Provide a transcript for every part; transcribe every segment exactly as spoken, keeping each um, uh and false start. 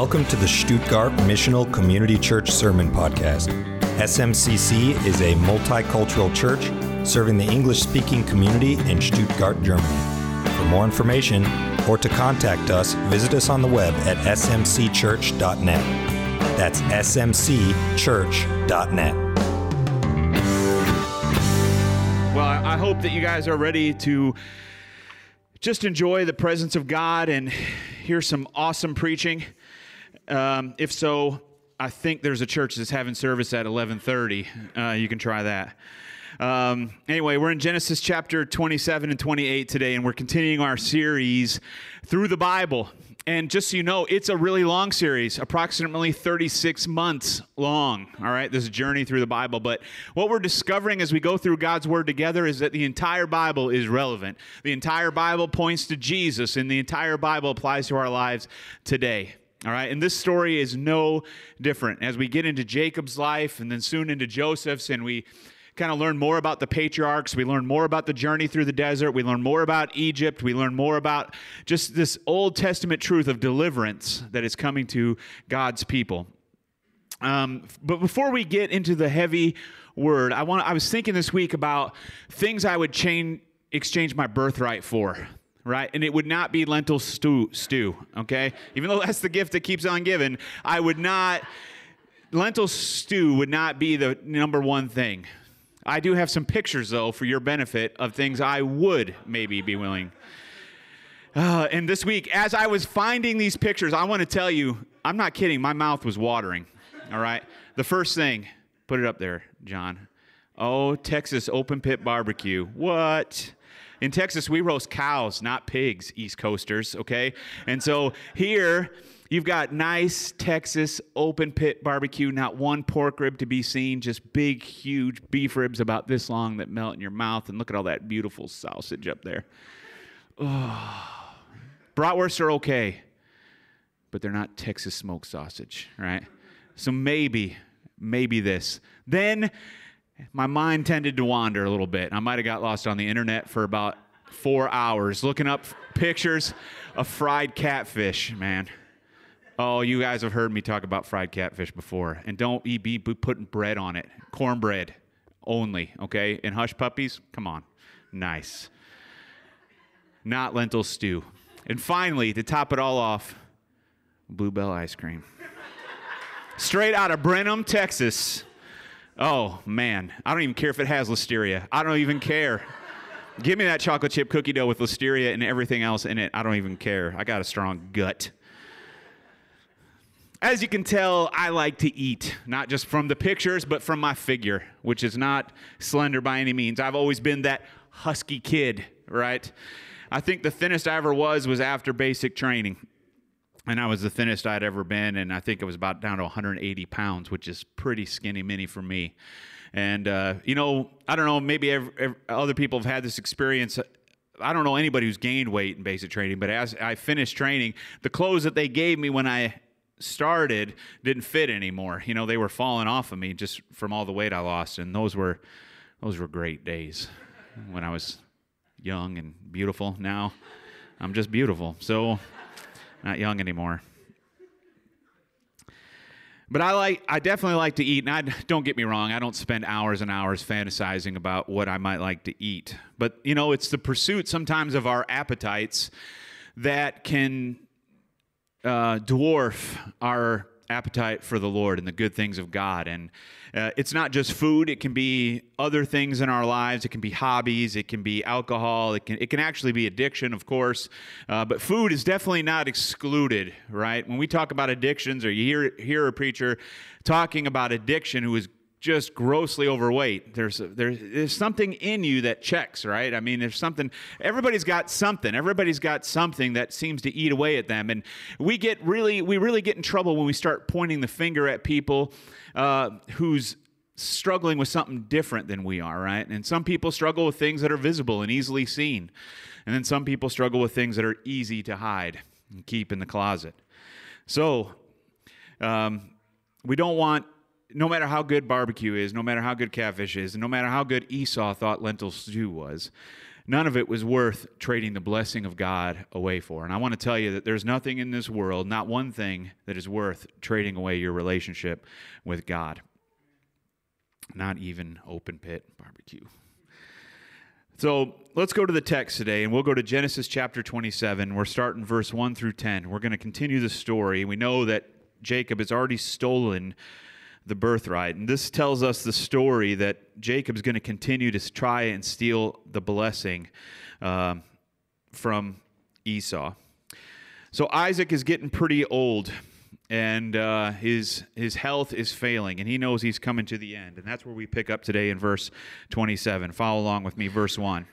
Welcome to the Stuttgart Missional Community Church Sermon Podcast. S M C C is a multicultural church serving the English-speaking community in Stuttgart, Germany. For more information or to contact us, visit us on the web at S M C church dot net. That's S M C church dot net. Well, I hope that you guys are ready to just enjoy the presence of God and hear some awesome preaching. Um, if so, I think there's a church that's having service at eleven thirty. Uh, you can try that. Um, anyway, we're in Genesis chapter twenty-seven and twenty-eight today, and we're continuing our series through the Bible. And just so you know, it's a really long series, approximately thirty-six months long, all right, this journey through the Bible. But what we're discovering as we go through God's Word together is that the entire Bible is relevant. The entire Bible points to Jesus, and the entire Bible applies to our lives today, all right? And this story is no different. As we get into Jacob's life and then soon into Joseph's, and we kind of learn more about the patriarchs. We learn more about the journey through the desert. We learn more about Egypt. We learn more about just this Old Testament truth of deliverance that is coming to God's people. Um, but before we get into the heavy word, I want—I was thinking this week about things I would change, exchange my birthright for, right? And it would not be lentil stew, stew, okay? Even though that's the gift that keeps on giving, I would not, lentil stew would not be the number one thing. I do have some pictures, though, for your benefit of things I would maybe be willing. Uh, and this week, as I was finding these pictures, I want to tell you, I'm not kidding. My mouth was watering, all right? The first thing, put it up there, John. Oh, Texas open pit barbecue. What? In Texas, we roast cows, not pigs, East Coasters, okay? And so here, you've got nice Texas open pit barbecue, not one pork rib to be seen, just big, huge beef ribs about this long that melt in your mouth. And look at all that beautiful sausage up there. Oh. Bratwurst are okay, but they're not Texas smoked sausage, right? So maybe, maybe this. Then my mind tended to wander a little bit. I might have got lost on the internet for about four hours looking up pictures of fried catfish, man. Oh, you guys have heard me talk about fried catfish before. And don't be putting bread on it. Cornbread only, okay? And hush puppies, come on. Nice. Not lentil stew. And finally, to top it all off, Blue Bell ice cream. Straight out of Brenham, Texas. Oh, man. I don't even care if it has listeria. I don't even care. Give me that chocolate chip cookie dough with listeria and everything else in it. I don't even care. I got a strong gut. As you can tell, I like to eat, not just from the pictures, but from my figure, which is not slender by any means. I've always been that husky kid, right? I think the thinnest I ever was was after basic training, and I was the thinnest I'd ever been, and I think it was about down to one hundred eighty pounds, which is pretty skinny mini for me. And, uh, you know, I don't know, maybe every, every, other people have had this experience. I don't know anybody who's gained weight in basic training, but as I finished training, the clothes that they gave me when I started didn't fit anymore. You know, they were falling off of me just from all the weight I lost, and those were those were great days when I was young and beautiful. Now I'm just beautiful, so not young anymore. But I like I definitely like to eat, and I don't get me wrong, I don't spend hours and hours fantasizing about what I might like to eat. But, you know, it's the pursuit sometimes of our appetites that can Uh, dwarf our appetite for the Lord and the good things of God. And uh, it's not just food. It can be other things in our lives. It can be hobbies. It can be alcohol. It can it can actually be addiction, of course. Uh, but food is definitely not excluded, right? When we talk about addictions, or you hear, hear a preacher talking about addiction who is just grossly overweight, there's, there's there's something in you that checks, right? I mean, there's something, everybody's got something. Everybody's got something that seems to eat away at them. And we get really, we really get in trouble when we start pointing the finger at people uh, who's struggling with something different than we are, right? And some people struggle with things that are visible and easily seen. And then some people struggle with things that are easy to hide and keep in the closet. So um, we don't want no matter how good barbecue is, no matter how good catfish is, and no matter how good Esau thought lentil stew was, none of it was worth trading the blessing of God away for. And I want to tell you that there's nothing in this world, not one thing, that is worth trading away your relationship with God. Not even open pit barbecue. So let's go to the text today, and we'll go to Genesis chapter twenty-seven. We're starting verse one through ten. We're going to continue the story. We know that Jacob has already stolen the birthright. And this tells us the story that Jacob's going to continue to try and steal the blessing uh, from Esau. So Isaac is getting pretty old, and uh, his his health is failing, and he knows he's coming to the end. And that's where we pick up today in verse twenty-seven. Follow along with me, verse one.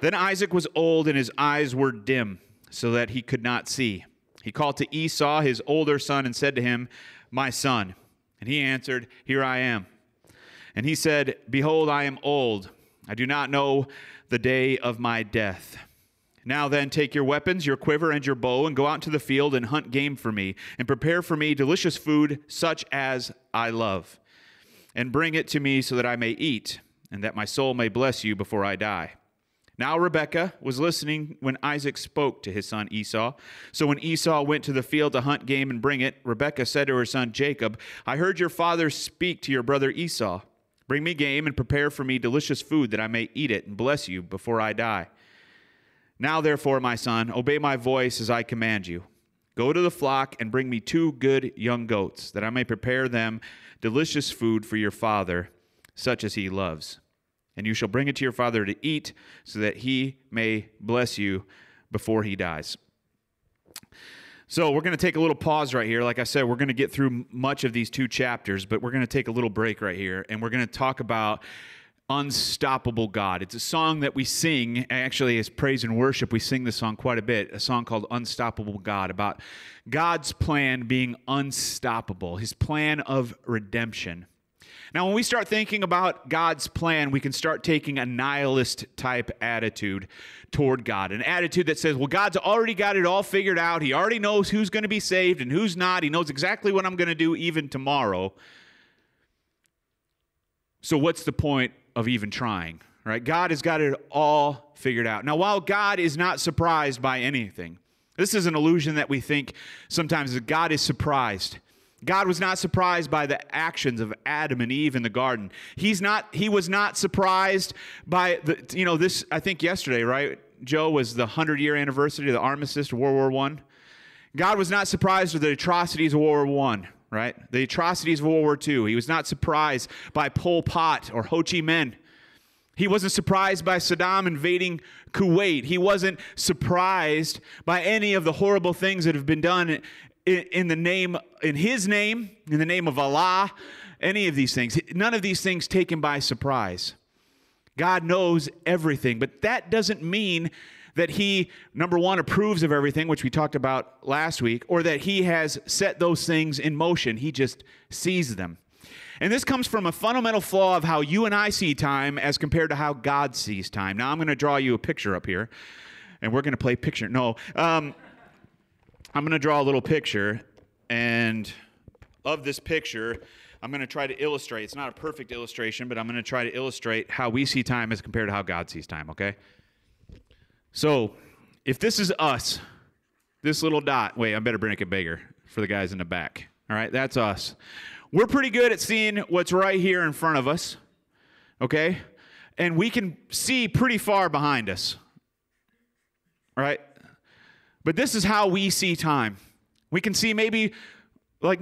Then Isaac was old, and his eyes were dim, so that he could not see. He called to Esau, his older son, and said to him, "My son." And he answered, "Here I am." And he said, "Behold, I am old. I do not know the day of my death. Now then, take your weapons, your quiver, and your bow, and go out into the field and hunt game for me, and prepare for me delicious food such as I love, and bring it to me so that I may eat, and that my soul may bless you before I die." Now Rebekah was listening when Isaac spoke to his son Esau. So when Esau went to the field to hunt game and bring it, Rebekah said to her son Jacob, "I heard your father speak to your brother Esau. Bring me game and prepare for me delicious food that I may eat it and bless you before I die. Now therefore, my son, obey my voice as I command you. Go to the flock and bring me two good young goats, that I may prepare them delicious food for your father, such as he loves. And you shall bring it to your father to eat, so that he may bless you before he dies." So we're going to take a little pause right here. Like I said, we're going to get through much of these two chapters, but we're going to take a little break right here, and we're going to talk about Unstoppable God. It's a song that we sing, actually, as praise and worship. We sing this song quite a bit, a song called Unstoppable God, about God's plan being unstoppable, his plan of redemption. Now, when we start thinking about God's plan, we can start taking a nihilist type attitude toward God, an attitude that says, well, God's already got it all figured out. He already knows who's going to be saved and who's not. He knows exactly what I'm going to do even tomorrow. So what's the point of even trying, right? God has got it all figured out. Now, while God is not surprised by anything, this is an illusion that we think sometimes that God is surprised. God was not surprised by the actions of Adam and Eve in the garden. He's not, he was not surprised by the, you know, this, I think yesterday, right, Joe, was the hundred-year anniversary of the armistice of World War One. God was not surprised with the atrocities of World War One, right? The atrocities of World War Two. He was not surprised by Pol Pot or Ho Chi Minh. He wasn't surprised by Saddam invading Kuwait. He wasn't surprised by any of the horrible things that have been done in the name, in his name, in the name of Allah, any of these things. None of these things taken by surprise. God knows everything, but that doesn't mean that he, number one, approves of everything, which we talked about last week, or that he has set those things in motion. He just sees them. And this comes from a fundamental flaw of how you and I see time as compared to how God sees time. Now, I'm going to draw you a picture up here, and we're going to play picture. No, um... I'm going to draw a little picture, and of this picture, I'm going to try to illustrate. It's not a perfect illustration, but I'm going to try to illustrate how we see time as compared to how God sees time, okay? So if this is us, this little dot, wait, I better bring it bigger for the guys in the back. All right, that's us. We're pretty good at seeing what's right here in front of us, okay? And we can see pretty far behind us, all right? But this is how we see time. We can see maybe, like,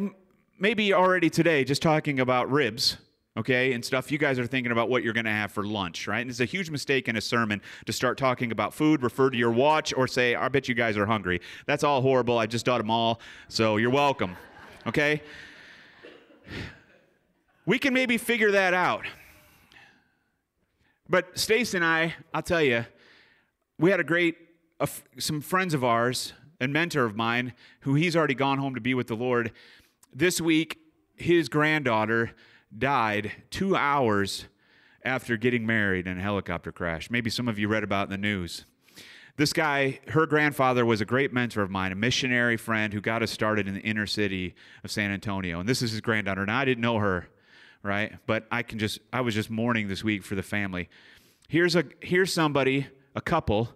maybe already today, just talking about ribs, okay, and stuff. You guys are thinking about what you're going to have for lunch, right? And it's a huge mistake in a sermon to start talking about food, refer to your watch, or say, I bet you guys are hungry. That's all horrible. I just taught them all, so you're welcome, okay? We can maybe figure that out. But Stace and I, I'll tell you, we had a great some friends of ours and mentor of mine who he's already gone home to be with the Lord. This week, his granddaughter died two hours after getting married in a helicopter crash. Maybe some of you read about it in the news. This guy, her grandfather, was a great mentor of mine, a missionary friend who got us started in the inner city of San Antonio. And this is his granddaughter. And I didn't know her. right? But I can just, I was just mourning this week for the family. Here's a, here's somebody, a couple,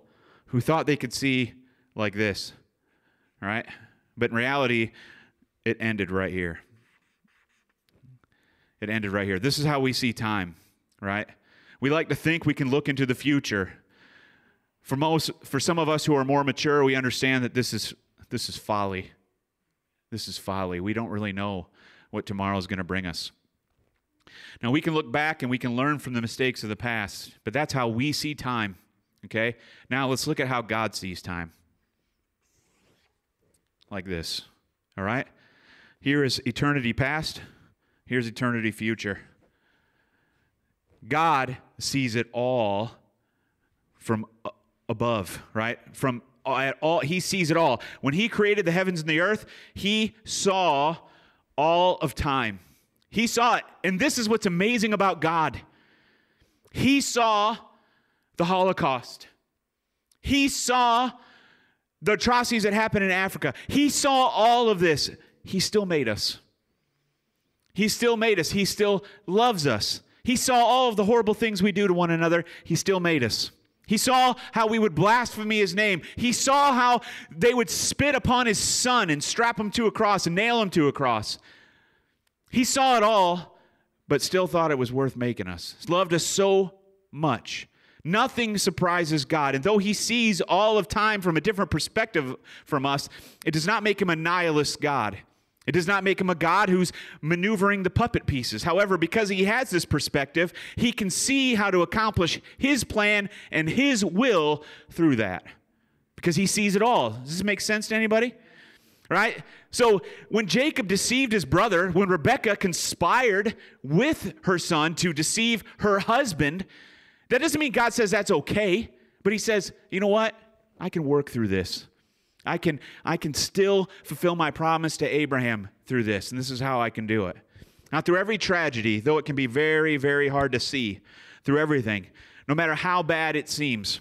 who thought they could see like this, all right? But in reality, it ended right here. It ended right here. This is how we see time, right? We like to think we can look into the future. For most, for some of us who are more mature, we understand that this is this is folly. This is folly. We don't really know what tomorrow is going to bring us. Now, we can look back and we can learn from the mistakes of the past, but that's how we see time, okay? Now, let's look at how God sees time. Like this, all right? Here is eternity past. Here's eternity future. God sees it all from above, right? From all, he sees it all. When he created the heavens and the earth, he saw all of time. He saw it. And this is what's amazing about God. He saw the Holocaust. He saw the atrocities that happened in Africa. He saw all of this. He still made us. He still made us. He still loves us. He saw all of the horrible things we do to one another. He still made us. He saw how we would blaspheme his name. He saw how they would spit upon his son and strap him to a cross and nail him to a cross. He saw it all, but still thought it was worth making us. He loved us so much. Nothing surprises God. And though he sees all of time from a different perspective from us, it does not make him a nihilist God. It does not make him a God who's maneuvering the puppet pieces. However, because he has this perspective, he can see how to accomplish his plan and his will through that, because he sees it all. Does this make sense to anybody? Right? So when Jacob deceived his brother, when Rebekah conspired with her son to deceive her husband, that doesn't mean God says that's okay, but he says, you know what? I can work through this. I can I can still fulfill my promise to Abraham through this, and this is how I can do it. Now, through every tragedy, though it can be very, very hard to see, through everything, no matter how bad it seems,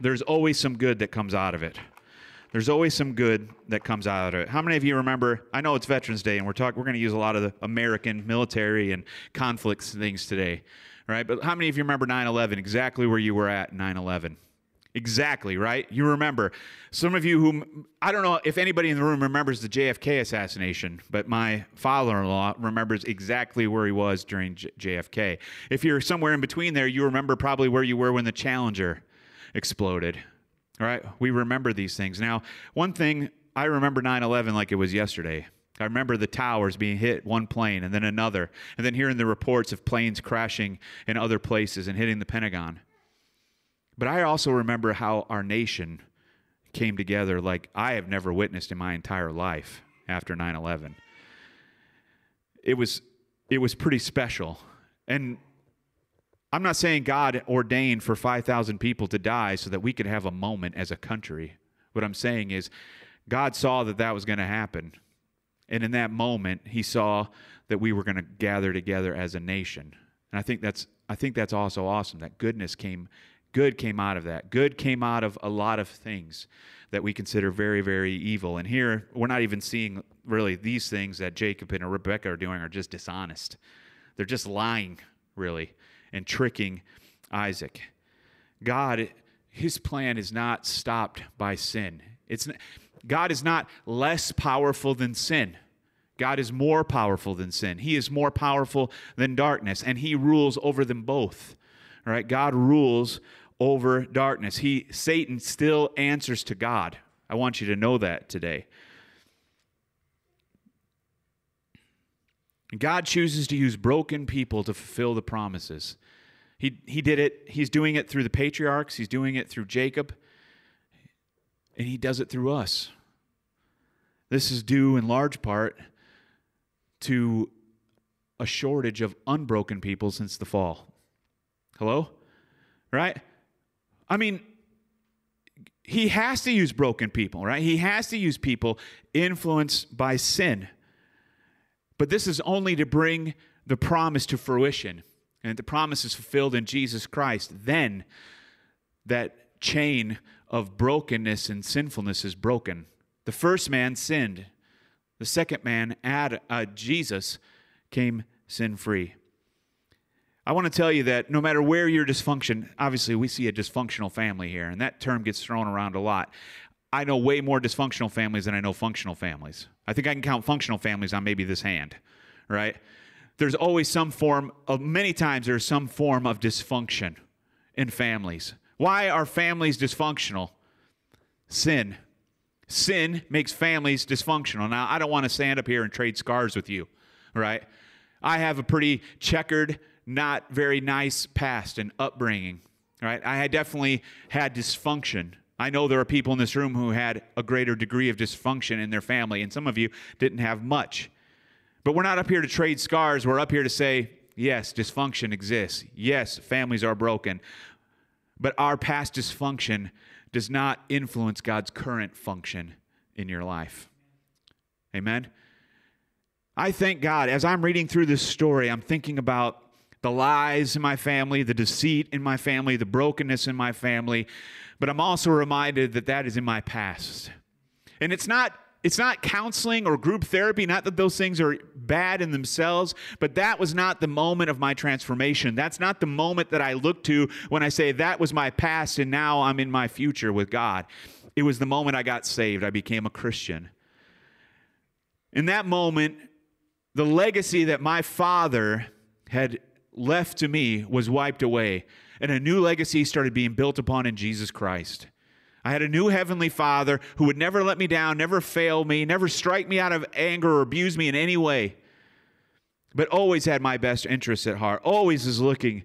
there's always some good that comes out of it. There's always some good that comes out of it. How many of you remember, I know it's Veterans Day, and we're talking, we're going to use a lot of the American military and conflicts and things today, right? But how many of you remember nine eleven, exactly where you were at nine eleven? Exactly, right? You remember. Some of you who, I don't know if anybody in the room remembers the J F K assassination, but my father-in-law remembers exactly where he was during J F K. If you're somewhere in between there, you remember probably where you were when the Challenger exploded, right? We remember these things. Now, one thing, I remember nine eleven like it was yesterday. I remember the towers being hit, one plane and then another, and then hearing the reports of planes crashing in other places and hitting the Pentagon. But I also remember how our nation came together like I have never witnessed in my entire life after nine eleven. It was it was pretty special. And I'm not saying God ordained for five thousand people to die so that we could have a moment as a country. What I'm saying is God saw that that was going to happen. And in that moment, he saw that we were going to gather together as a nation. And I think that's I think that's also awesome, that goodness came Good came out of that. Good came out of a lot of things that we consider very, very evil. And here, we're not even seeing really these things that Jacob and Rebekah are doing are just dishonest. They're just lying, really, and tricking Isaac. God, his plan is not stopped by sin. It's not, God is not less powerful than sin. God is more powerful than sin. He is more powerful than darkness, and he rules over them both. All right, God rules over darkness. He, Satan still answers to God. I want you to know that today. God chooses to use broken people to fulfill the promises. He, he did it. He's doing it through the patriarchs. He's doing it through Jacob. And he does it through us. This is due in large part to a shortage of unbroken people since the fall. Hello? Right? I mean, he has to use broken people, right? He has to use people influenced by sin. But this is only to bring the promise to fruition. And the promise is fulfilled in Jesus Christ. Then that chain of brokenness and sinfulness is broken. The first man sinned. The second man, Ad, uh, Jesus, came sin-free. I want to tell you that no matter where your dysfunction, obviously we see a dysfunctional family here, and that term gets thrown around a lot. I know way more dysfunctional families than I know functional families. I think I can count functional families on maybe this hand, right? There's always some form of, many times there's some form of dysfunction in families. Why are families dysfunctional? Sin. Sin makes families dysfunctional. Now, I don't want to stand up here and trade scars with you, right? I have a pretty checkered, not very nice past and upbringing, right? I had definitely had dysfunction. I know there are people in this room who had a greater degree of dysfunction in their family, and some of you didn't have much. But we're not up here to trade scars. We're up here to say, yes, dysfunction exists. Yes, families are broken. But our past dysfunction does not influence God's current function in your life. Amen? I thank God. As I'm reading through this story, I'm thinking about the lies in my family, the deceit in my family, the brokenness in my family. But I'm also reminded that that is in my past. And it's not it's not counseling or group therapy, not that those things are bad in themselves, but that was not the moment of my transformation. That's not the moment that I look to when I say that was my past and now I'm in my future with God. It was the moment I got saved. I became a Christian. In that moment, the legacy that my father had left to me was wiped away, and a new legacy started being built upon in Jesus Christ. I had a new heavenly Father who would never let me down, never fail me, never strike me out of anger or abuse me in any way, but always had my best interests at heart, always is looking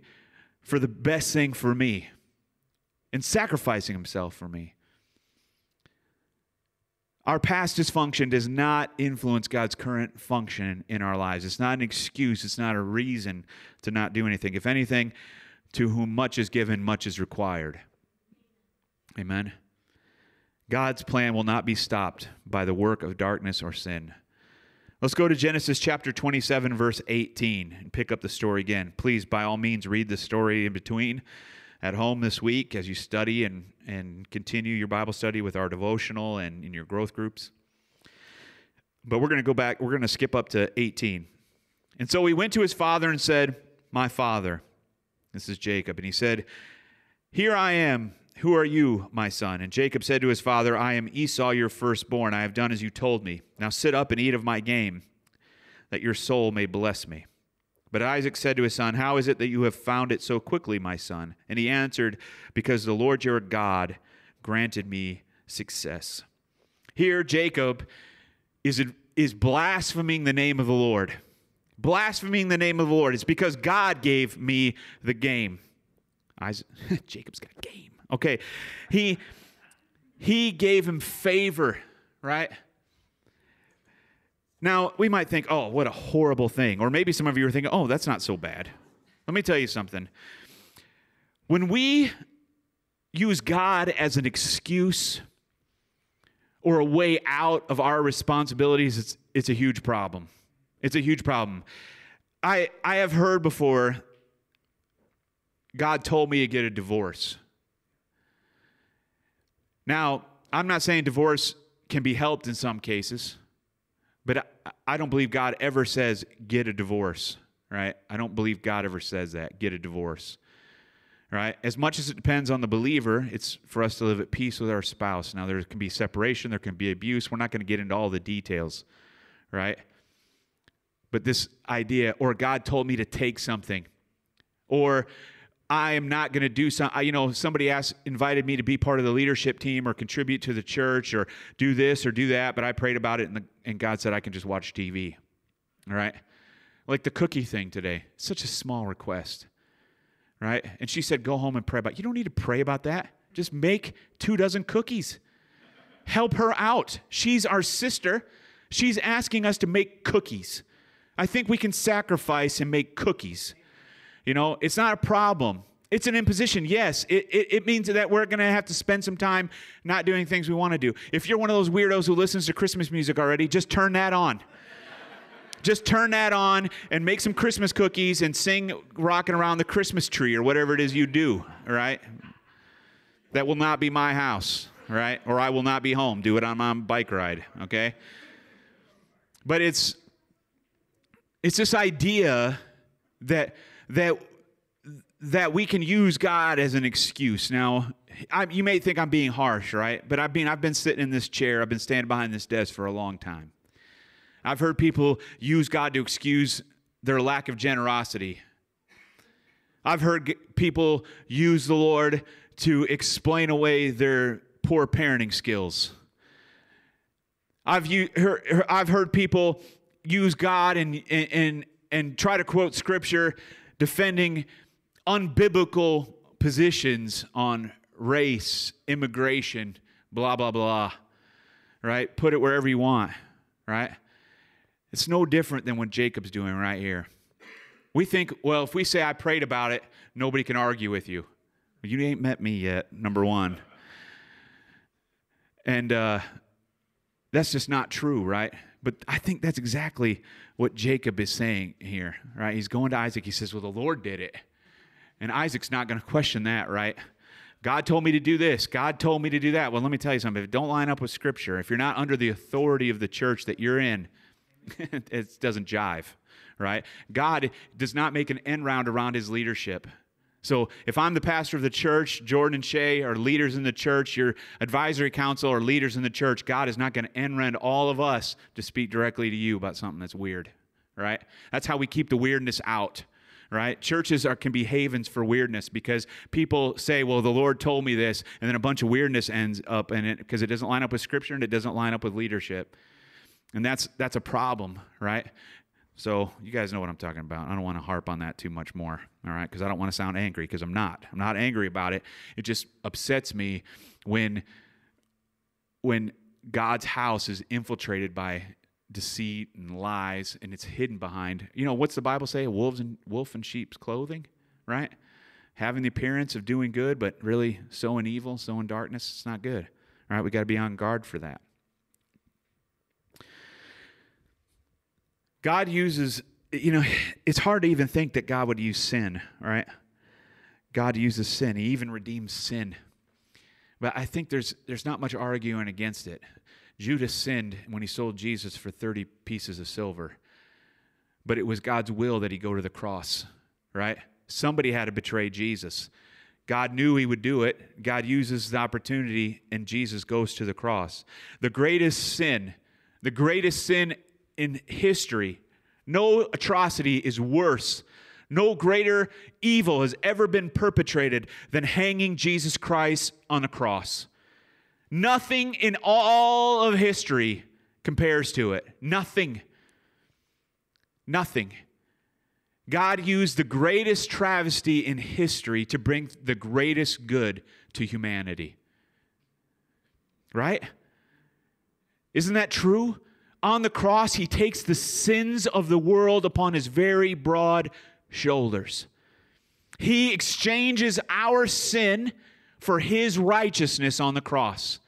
for the best thing for me and sacrificing himself for me. Our past dysfunction does not influence God's current function in our lives. It's not an excuse. It's not a reason to not do anything. If anything, to whom much is given, much is required. Amen. God's plan will not be stopped by the work of darkness or sin. Let's go to Genesis chapter twenty-seven, verse eighteen, and pick up the story again. Please, by all means, read the story in between at home this week as you study and, and continue your Bible study with our devotional and in your growth groups. But we're going to go back. We're going to skip up to eighteen. And so he went to his father and said, "My father," this is Jacob, and he said, "Here I am. Who are you, my son?" And Jacob said to his father, "I am Esau, your firstborn. I have done as you told me. Now sit up and eat of my game, that your soul may bless me." But Isaac said to his son, "How is it that you have found it so quickly, my son?" And he answered, "Because the Lord your God granted me success." Here, Jacob is, is blaspheming the name of the Lord. Blaspheming the name of the Lord. It's because God gave me the game. Isaac, Jacob's got game. Okay, he, he gave him favor, right? Now, we might think, oh, what a horrible thing. Or maybe some of you are thinking, oh, that's not so bad. Let me tell you something. When we use God as an excuse or a way out of our responsibilities, it's, it's a huge problem. It's a huge problem. I, I have heard before, God told me to get a divorce. Now, I'm not saying divorce can be helped in some cases, but I don't believe God ever says, get a divorce, right? I don't believe God ever says that, get a divorce, right? As much as it depends on the believer, it's for us to live at peace with our spouse. Now, there can be separation, there can be abuse. We're not going to get into all the details, right? But this idea, or God told me to take something, or I am not going to do something. You know, somebody asked, invited me to be part of the leadership team or contribute to the church or do this or do that, but I prayed about it, and, the, and God said I can just watch T V, all right? Like the cookie thing today. Such a small request, right? And she said, go home and pray about it. You don't need to pray about that. Just make two dozen cookies. Help her out. She's our sister. She's asking us to make cookies. I think we can sacrifice and make cookies. You know, it's not a problem. It's an imposition. Yes, it, it, it means that we're going to have to spend some time not doing things we want to do. If you're one of those weirdos who listens to Christmas music already, just turn that on. Just turn that on and make some Christmas cookies and sing Rocking Around the Christmas Tree or whatever it is you do, all right? That will not be my house, all right? Or I will not be home. Do it on my bike ride, okay? But it's It's this idea that that that we can use God as an excuse. Now, I, you may think I'm being harsh, right? But I've been I've been sitting in this chair, I've been standing behind this desk for a long time. I've heard people use God to excuse their lack of generosity. I've heard people use the Lord to explain away their poor parenting skills. I've u- heard, I've heard people use God and and and try to quote Scripture, defending unbiblical positions on race, immigration, blah, blah, blah, right? Put it wherever you want, right? It's no different than what Jacob's doing right here. We think, well, if we say I prayed about it, nobody can argue with you. You ain't met me yet, number one. And uh, that's just not true, right? But I think that's exactly what Jacob is saying here, right? He's going to Isaac. He says, well, the Lord did it. And Isaac's not going to question that, right? God told me to do this. God told me to do that. Well, let me tell you something. If it don't line up with Scripture, if you're not under the authority of the church that you're in, it doesn't jive, right? God does not make an end round around his leadership. So if I'm the pastor of the church, Jordan and Shay are leaders in the church, your advisory council are leaders in the church, God is not going to end round all of us to speak directly to you about something that's weird, right? That's how we keep the weirdness out, right? Churches are can be havens for weirdness because people say, well, the Lord told me this, and then a bunch of weirdness ends up in it because it doesn't line up with Scripture and it doesn't line up with leadership. And that's that's a problem, right? So you guys know what I'm talking about. I don't want to harp on that too much more, all right? Because I don't want to sound angry, because I'm not. I'm not angry about it. It just upsets me when when God's house is infiltrated by deceit and lies, and it's hidden behind, you know, what's the Bible say? Wolves and wolf and sheep's clothing, right? Having the appearance of doing good, but really sowing evil, sowing darkness. It's not good, all right? We got to be on guard for that. God uses, you know, it's hard to even think that God would use sin, right? God uses sin. He even redeems sin. But I think there's there's not much arguing against it. Judas sinned when he sold Jesus for thirty pieces of silver. But it was God's will that he go to the cross, right? Somebody had to betray Jesus. God knew he would do it. God uses the opportunity, and Jesus goes to the cross. The greatest sin, the greatest sin in history, no atrocity is worse. No greater evil has ever been perpetrated than hanging Jesus Christ on a cross. Nothing in all of history compares to it. Nothing. Nothing. God used the greatest travesty in history to bring the greatest good to humanity. Right? Isn't that true? On the cross, he takes the sins of the world upon his very broad shoulders. He exchanges our sin for his righteousness on the cross.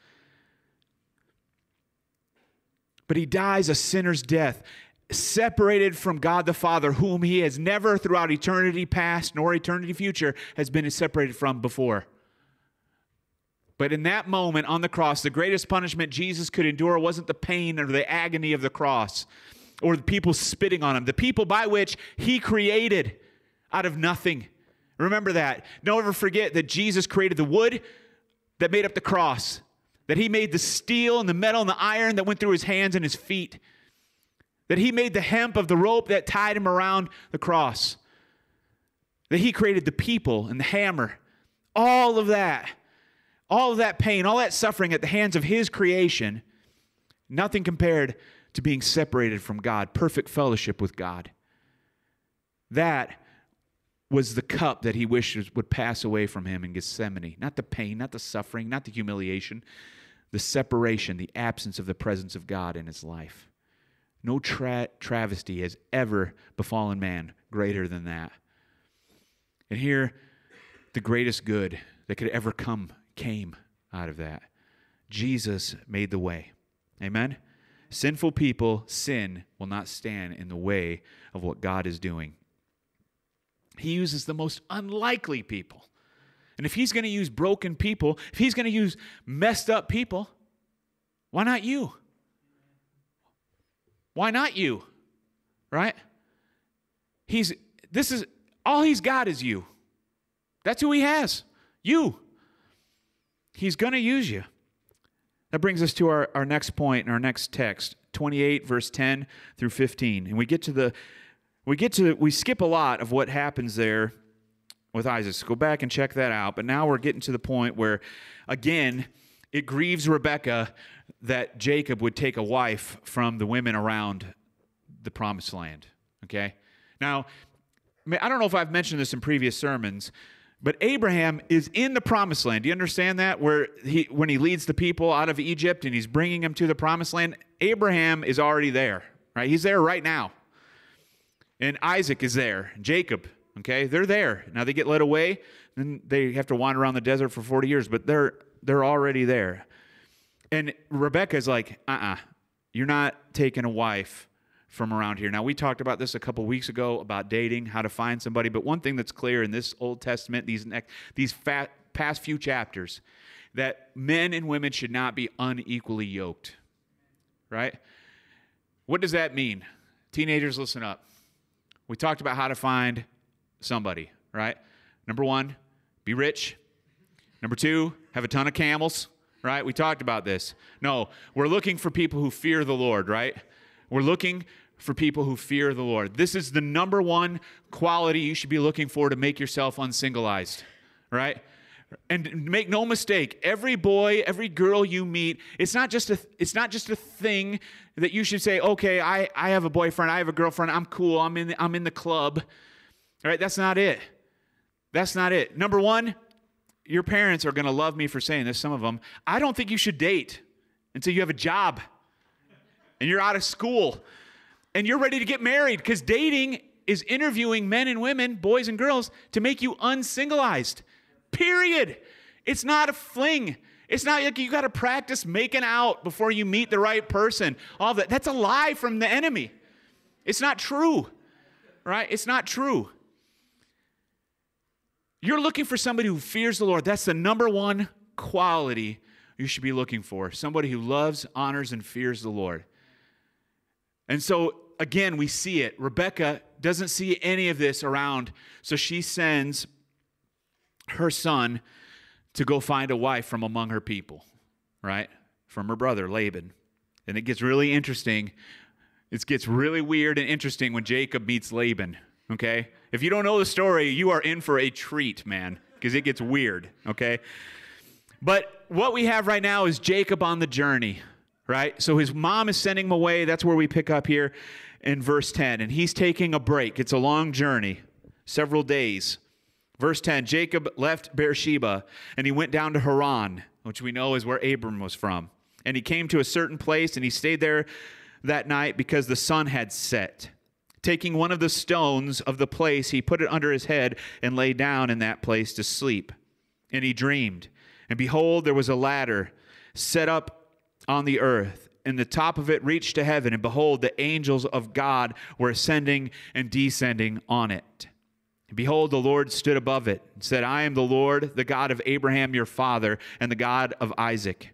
But he dies a sinner's death, separated from God the Father, whom he has never throughout eternity past nor eternity future has been separated from before. But in that moment on the cross, the greatest punishment Jesus could endure wasn't the pain or the agony of the cross or the people spitting on him, the people by which he created out of nothing. Remember that. Don't ever forget that Jesus created the wood that made up the cross, that he made the steel and the metal and the iron that went through his hands and his feet, that he made the hemp of the rope that tied him around the cross, that he created the people and the hammer, all of that. All of that pain, all that suffering at the hands of his creation, nothing compared to being separated from God, perfect fellowship with God. That was the cup that he wished would pass away from him in Gethsemane. Not the pain, not the suffering, not the humiliation, the separation, the absence of the presence of God in his life. No tra- travesty has ever befallen man greater than that. And here, the greatest good that could ever come came out of that. Jesus made the way. Amen? Sinful people, sin will not stand in the way of what God is doing. He uses the most unlikely people. And if he's going to use broken people, if he's going to use messed up people, why not you? Why not you? Right? He's, this is, all he's got is you. That's who he has, you. He's going to use you. That brings us to our, our next point in our next text, twenty-eight, verse ten through fifteen. And we get to the, we get to, we skip a lot of what happens there with Isaac. So go back and check that out. But now we're getting to the point where, again, it grieves Rebekah that Jacob would take a wife from the women around the promised land, okay? Now, I don't know if I've mentioned this in previous sermons, but Abraham is in the promised land. Do you understand that? Where he, when he leads the people out of Egypt and he's bringing them to the promised land, Abraham is already there, right? He's there right now. And Isaac is there, Jacob, okay? They're there. Now they get led away, then they have to wander around the desert for forty years, but they're they're already there. And Rebekah's like, uh-uh, you're not taking a wife from around here. Now, we talked about this a couple weeks ago about dating, how to find somebody. But one thing that's clear in this Old Testament, these next, these fat, past few chapters, that men and women should not be unequally yoked, right? What does that mean? Teenagers, listen up. We talked about how to find somebody, right? Number one, be rich. Number two, have a ton of camels, right? We talked about this. No, we're looking for people who fear the Lord, right? We're looking for people who fear the Lord. This is the number one quality you should be looking for to make yourself unsingleized, right? And make no mistake, every boy, every girl you meet, it's not just a, it's not just a thing that you should say, okay, I, I have a boyfriend, I have a girlfriend, I'm cool, I'm in the, I'm in the club, all right? That's not it. That's not it. Number one, your parents are going to love me for saying this, some of them. I don't think you should date until you have a job and you're out of school, and you're ready to get married, because dating is interviewing men and women, boys and girls, to make you unsingleized, period. It's not a fling. It's not like you got to practice making out before you meet the right person. All that. That's a lie from the enemy. It's not true, right? It's not true. You're looking for somebody who fears the Lord. That's the number one quality you should be looking for, somebody who loves, honors, and fears the Lord. And so, again, we see it. Rebekah doesn't see any of this around, so she sends her son to go find a wife from among her people, right? From her brother, Laban. And it gets really interesting. It gets really weird and interesting when Jacob meets Laban, okay? If you don't know the story, you are in for a treat, man, because it gets weird, okay? But what we have right now is Jacob on the journey, right? So his mom is sending him away. That's where we pick up here in verse ten. And he's taking a break. It's a long journey, several days. Verse ten, Jacob left Beersheba, and he went down to Haran, which we know is where Abram was from. And he came to a certain place, and he stayed there that night because the sun had set. Taking one of the stones of the place, he put it under his head and lay down in that place to sleep. And he dreamed. And behold, there was a ladder set up on the earth, and the top of it reached to heaven, and behold, the angels of God were ascending and descending on it. And behold, the Lord stood above it and said, I am the Lord, the God of Abraham your father, and the God of Isaac.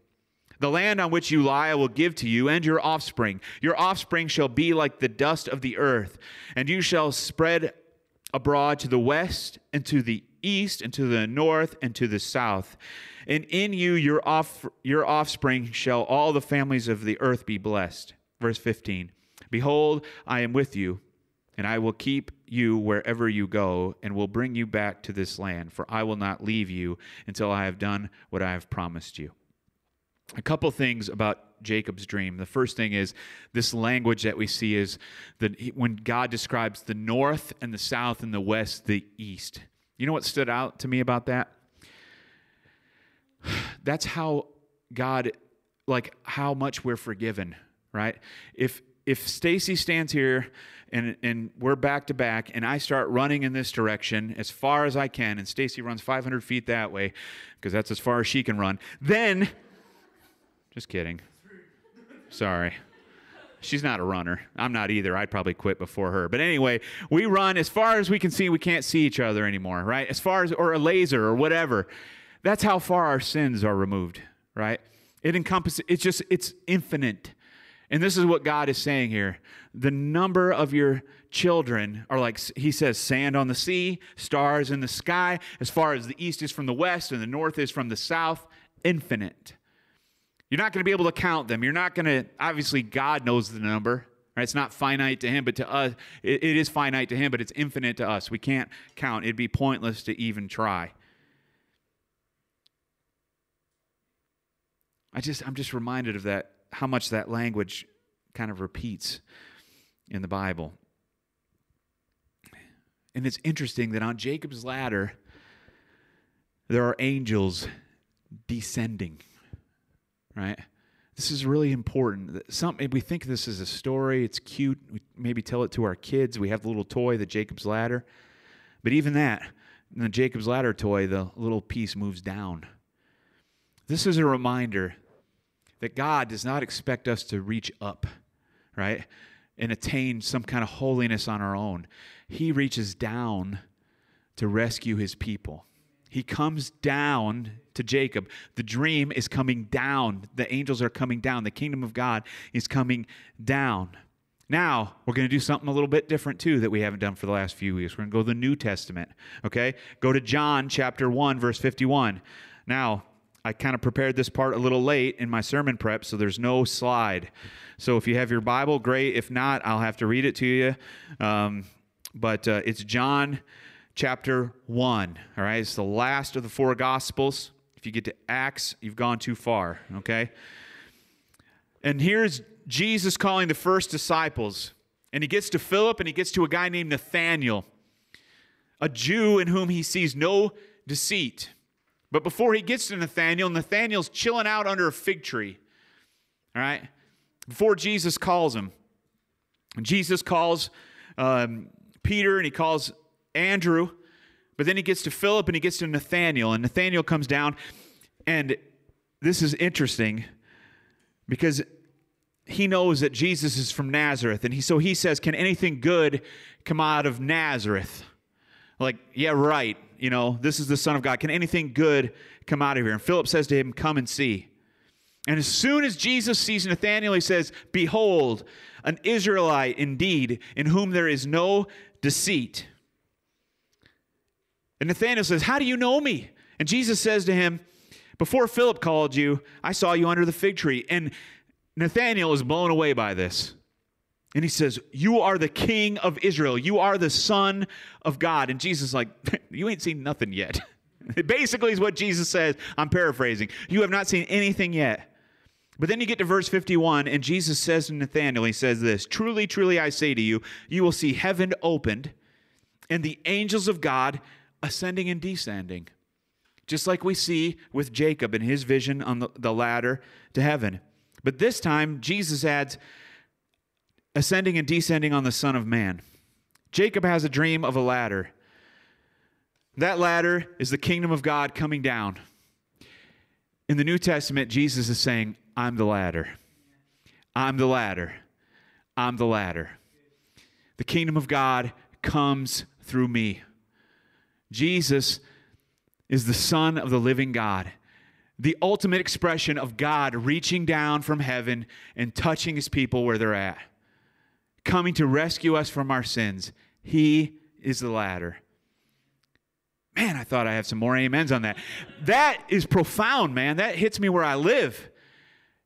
The land on which you lie I will give to you and your offspring. Your offspring shall be like the dust of the earth, and you shall spread abroad to the west and to the east and to the north and to the south. And in you, your off, your offspring, shall all the families of the earth be blessed. Verse fifteen, behold, I am with you, and I will keep you wherever you go, and will bring you back to this land, for I will not leave you until I have done what I have promised you. A couple things about Jacob's dream. The first thing is this language that we see is that when God describes the north and the south and the west, the east. You know what stood out to me about that? That's how God, like how much we're forgiven, right? If if Stacy stands here and and we're back to back and I start running in this direction as far as I can and Stacy runs five hundred feet that way because that's as far as she can run, then, just kidding. Sorry. She's not a runner. I'm not either. I'd probably quit before her. But anyway, we run as far as we can see. We can't see each other anymore, right? As far as, or a laser or whatever. That's how far our sins are removed, right? It encompasses, it's just, it's infinite. And this is what God is saying here. The number of your children are like, he says, sand on the sea, stars in the sky, as far as the east is from the west and the north is from the south, infinite. You're not going to be able to count them. You're not going to, obviously God knows the number. Right? It's not finite to him, but to us, it, it is finite to him, but it's infinite to us. We can't count. It'd be pointless to even try. I just, I'm just reminded of that, how much that language kind of repeats in the Bible. And it's interesting that on Jacob's ladder, there are angels descending, right? This is really important. Some, we think this is a story, it's cute, we maybe tell it to our kids, we have the little toy, the Jacob's ladder. But even that, the Jacob's ladder toy, the little piece moves down. This is a reminder that God does not expect us to reach up, right, and attain some kind of holiness on our own. He reaches down to rescue his people. He comes down to Jacob. The dream is coming down. The angels are coming down. The kingdom of God is coming down. Now, we're going to do something a little bit different, too, that we haven't done for the last few weeks. We're going to go to the New Testament, okay? Go to John chapter one, verse fifty-one. Now, I kind of prepared this part a little late in my sermon prep, so there's no slide. So if you have your Bible, great. If not, I'll have to read it to you. Um, but uh, it's John chapter one, all right? It's the last of the four Gospels. If you get to Acts, you've gone too far, okay? And here's Jesus calling the first disciples. And he gets to Philip, and he gets to a guy named Nathanael, a Jew in whom he sees no deceit. But before he gets to Nathanael, Nathanael's chilling out under a fig tree, all right? Before Jesus calls him. And Jesus calls um, Peter, and he calls Andrew, but then he gets to Philip, and he gets to Nathanael, and Nathanael comes down, and this is interesting because he knows that Jesus is from Nazareth, and he, so he says, can anything good come out of Nazareth? Like, yeah, right. You know, this is the Son of God. Can anything good come out of here? And Philip says to him, come and see. And as soon as Jesus sees Nathanael, he says, behold, an Israelite indeed, in whom there is no deceit. And Nathanael says, how do you know me? And Jesus says to him, before Philip called you, I saw you under the fig tree. And Nathanael is blown away by this. And he says, you are the King of Israel. You are the Son of God. And Jesus is like, you ain't seen nothing yet. Basically is what Jesus says. I'm paraphrasing. You have not seen anything yet. But then you get to verse fifty-one, and Jesus says to Nathanael, he says this, truly, truly, I say to you, you will see heaven opened and the angels of God ascending and descending. Just like we see with Jacob and his vision on the, the ladder to heaven. But this time, Jesus adds, ascending and descending on the Son of Man. Jacob has a dream of a ladder. That ladder is the kingdom of God coming down. In the New Testament, Jesus is saying, I'm the ladder. I'm the ladder. I'm the ladder. The kingdom of God comes through me. Jesus is the Son of the living God. The ultimate expression of God reaching down from heaven and touching his people where they're at. Coming to rescue us from our sins. He is the ladder. Man, I thought I had some more amens on that. That is profound, man. That hits me where I live.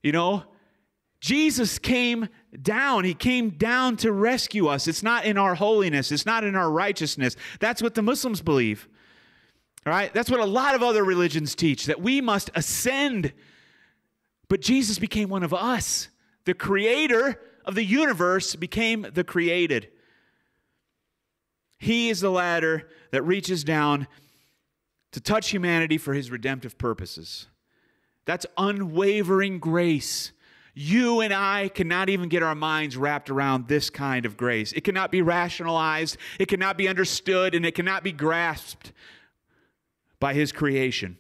You know, Jesus came down. He came down to rescue us. It's not in our holiness. It's not in our righteousness. That's what the Muslims believe. All right? That's what a lot of other religions teach, that we must ascend. But Jesus became one of us. The Creator of the universe became the created. He is the ladder that reaches down to touch humanity for his redemptive purposes. That's unwavering grace. You and I cannot even get our minds wrapped around this kind of grace. It cannot be rationalized, it cannot be understood, and it cannot be grasped by his creation.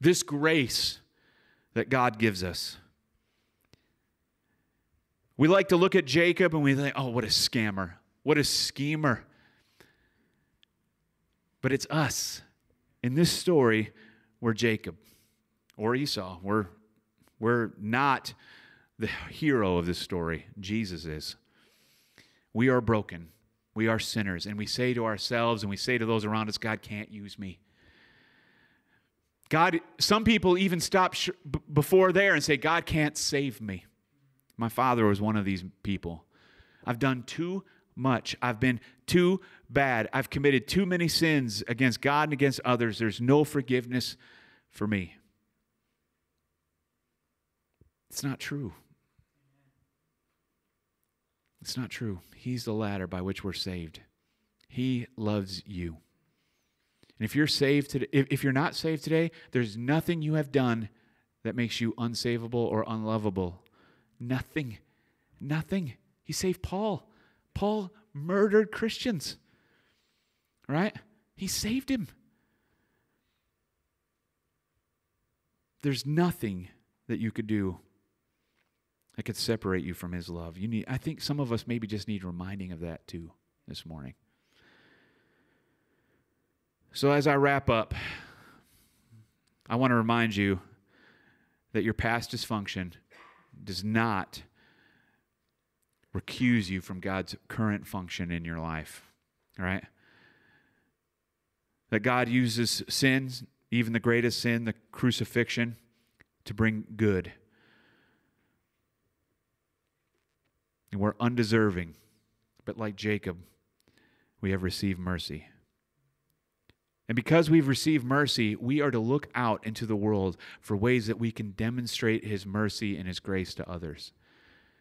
This grace that God gives us. We like to look at Jacob and we think, oh, what a scammer. What a schemer. But it's us in this story. We're Jacob or Esau. We're, we're not the hero of this story, Jesus, is. We are broken. We are sinners. And we say to ourselves and we say to those around us, God can't use me. God, some people even stop sh- b- before there and say, God can't save me. My father was one of these people. I've done too much. I've been too bad. I've committed too many sins against God and against others. There's no forgiveness for me. It's not true. It's not true. He's the ladder by which we're saved. He loves you. And if you're saved today, if you're not saved today, there's nothing you have done that makes you unsavable or unlovable. Nothing. Nothing. He saved Paul. Paul murdered Christians. Right? He saved him. There's nothing that you could do that could separate you from his love. You need, I think some of us maybe just need reminding of that too this morning. So as I wrap up, I want to remind you that your past dysfunction does not recuse you from God's current function in your life, all right? That God uses sins, even the greatest sin, the crucifixion, to bring good. And we're undeserving, but like Jacob, we have received mercy. And because we've received mercy, we are to look out into the world for ways that we can demonstrate his mercy and his grace to others.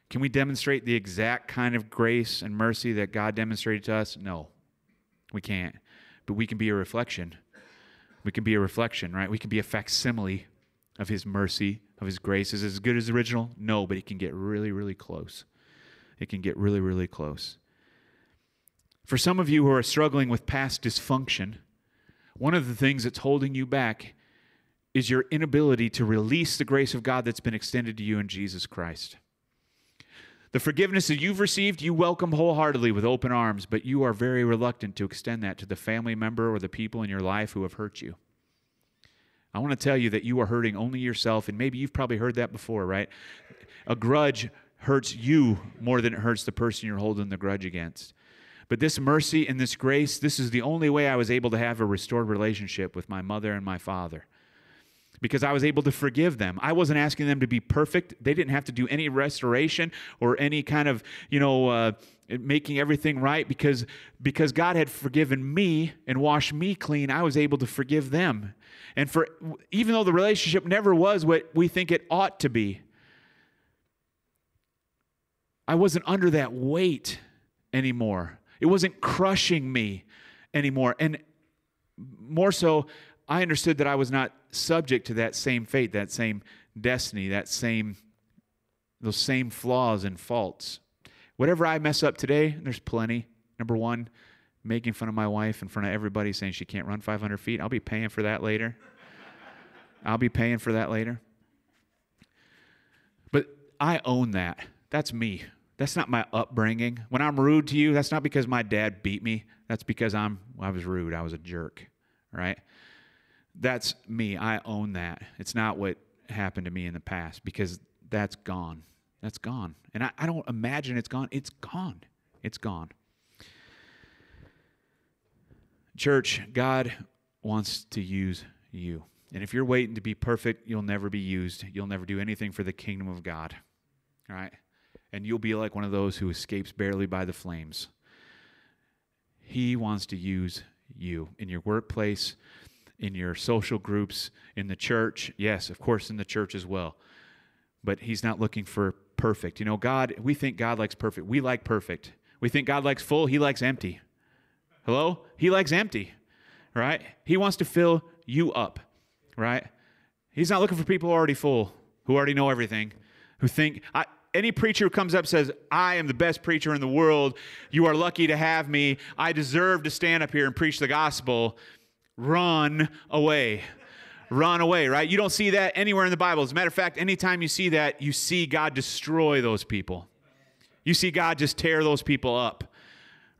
Can we demonstrate the exact kind of grace and mercy that God demonstrated to us? No, we can't. But we can be a reflection. We can be a reflection, right? We can be a facsimile of his mercy, of his grace. Is it as good as the original? No, but it can get really, really close. It can get really, really close. For some of you who are struggling with past dysfunction, one of the things that's holding you back is your inability to release the grace of God that's been extended to you in Jesus Christ. The forgiveness that you've received, you welcome wholeheartedly with open arms, but you are very reluctant to extend that to the family member or the people in your life who have hurt you. I want to tell you that you are hurting only yourself, and maybe you've probably heard that before, right? A grudge hurts you more than it hurts the person you're holding the grudge against. But this mercy and this grace, this is the only way I was able to have a restored relationship with my mother and my father, because I was able to forgive them. I wasn't asking them to be perfect. They didn't have to do any restoration or any kind of, you know, uh, making everything right, because, because God had forgiven me and washed me clean. I was able to forgive them. And for even though the relationship never was what we think it ought to be, I wasn't under that weight anymore. It wasn't crushing me anymore. And more so, I understood that I was not subject to that same fate, that same destiny, that same, those same flaws and faults. Whatever I mess up today, there's plenty. Number one, making fun of my wife in front of everybody, saying she can't run five hundred feet. I'll be paying for that later. I'll be paying for that later. But I own that. That's me. That's not my upbringing. When I'm rude to you, that's not because my dad beat me. That's because I'm, I was rude. I was a jerk, right? That's me. I own that. It's not what happened to me in the past, because that's gone. That's gone. And I, I don't imagine it's gone. It's gone. It's gone. Church, God wants to use you. And if you're waiting to be perfect, you'll never be used. You'll never do anything for the kingdom of God, all right? And you'll be like one of those who escapes barely by the flames. He wants to use you in your workplace, in your social groups, in the church. Yes, of course, in the church as well. But he's not looking for perfect. You know, God, we think God likes perfect. We like perfect. We think God likes full. He likes empty. Hello? He likes empty, right? He wants to fill you up, right? He's not looking for people who are already full, who already know everything, who think... I. Any preacher who comes up says, I am the best preacher in the world. You are lucky to have me. I deserve to stand up here and preach the gospel. Run away. Run away, right? You don't see that anywhere in the Bible. As a matter of fact, anytime you see that, you see God destroy those people. You see God just tear those people up,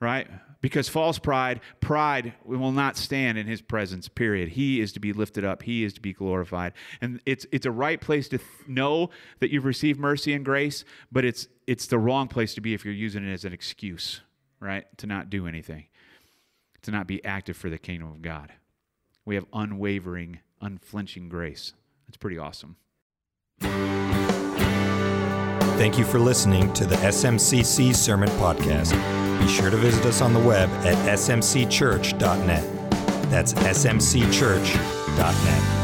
right? because false pride, pride will not stand in his presence, period. He is to be lifted up. He is to be glorified. And it's it's a right place to th- know that you've received mercy and grace, but it's it's the wrong place to be if you're using it as an excuse, right, to not do anything, to not be active for the kingdom of God. We have unwavering, unflinching grace. That's pretty awesome. Thank you for listening to the S M C C Sermon Podcast. Be sure to visit us on the web at S M C church dot net. That's S M C church dot net.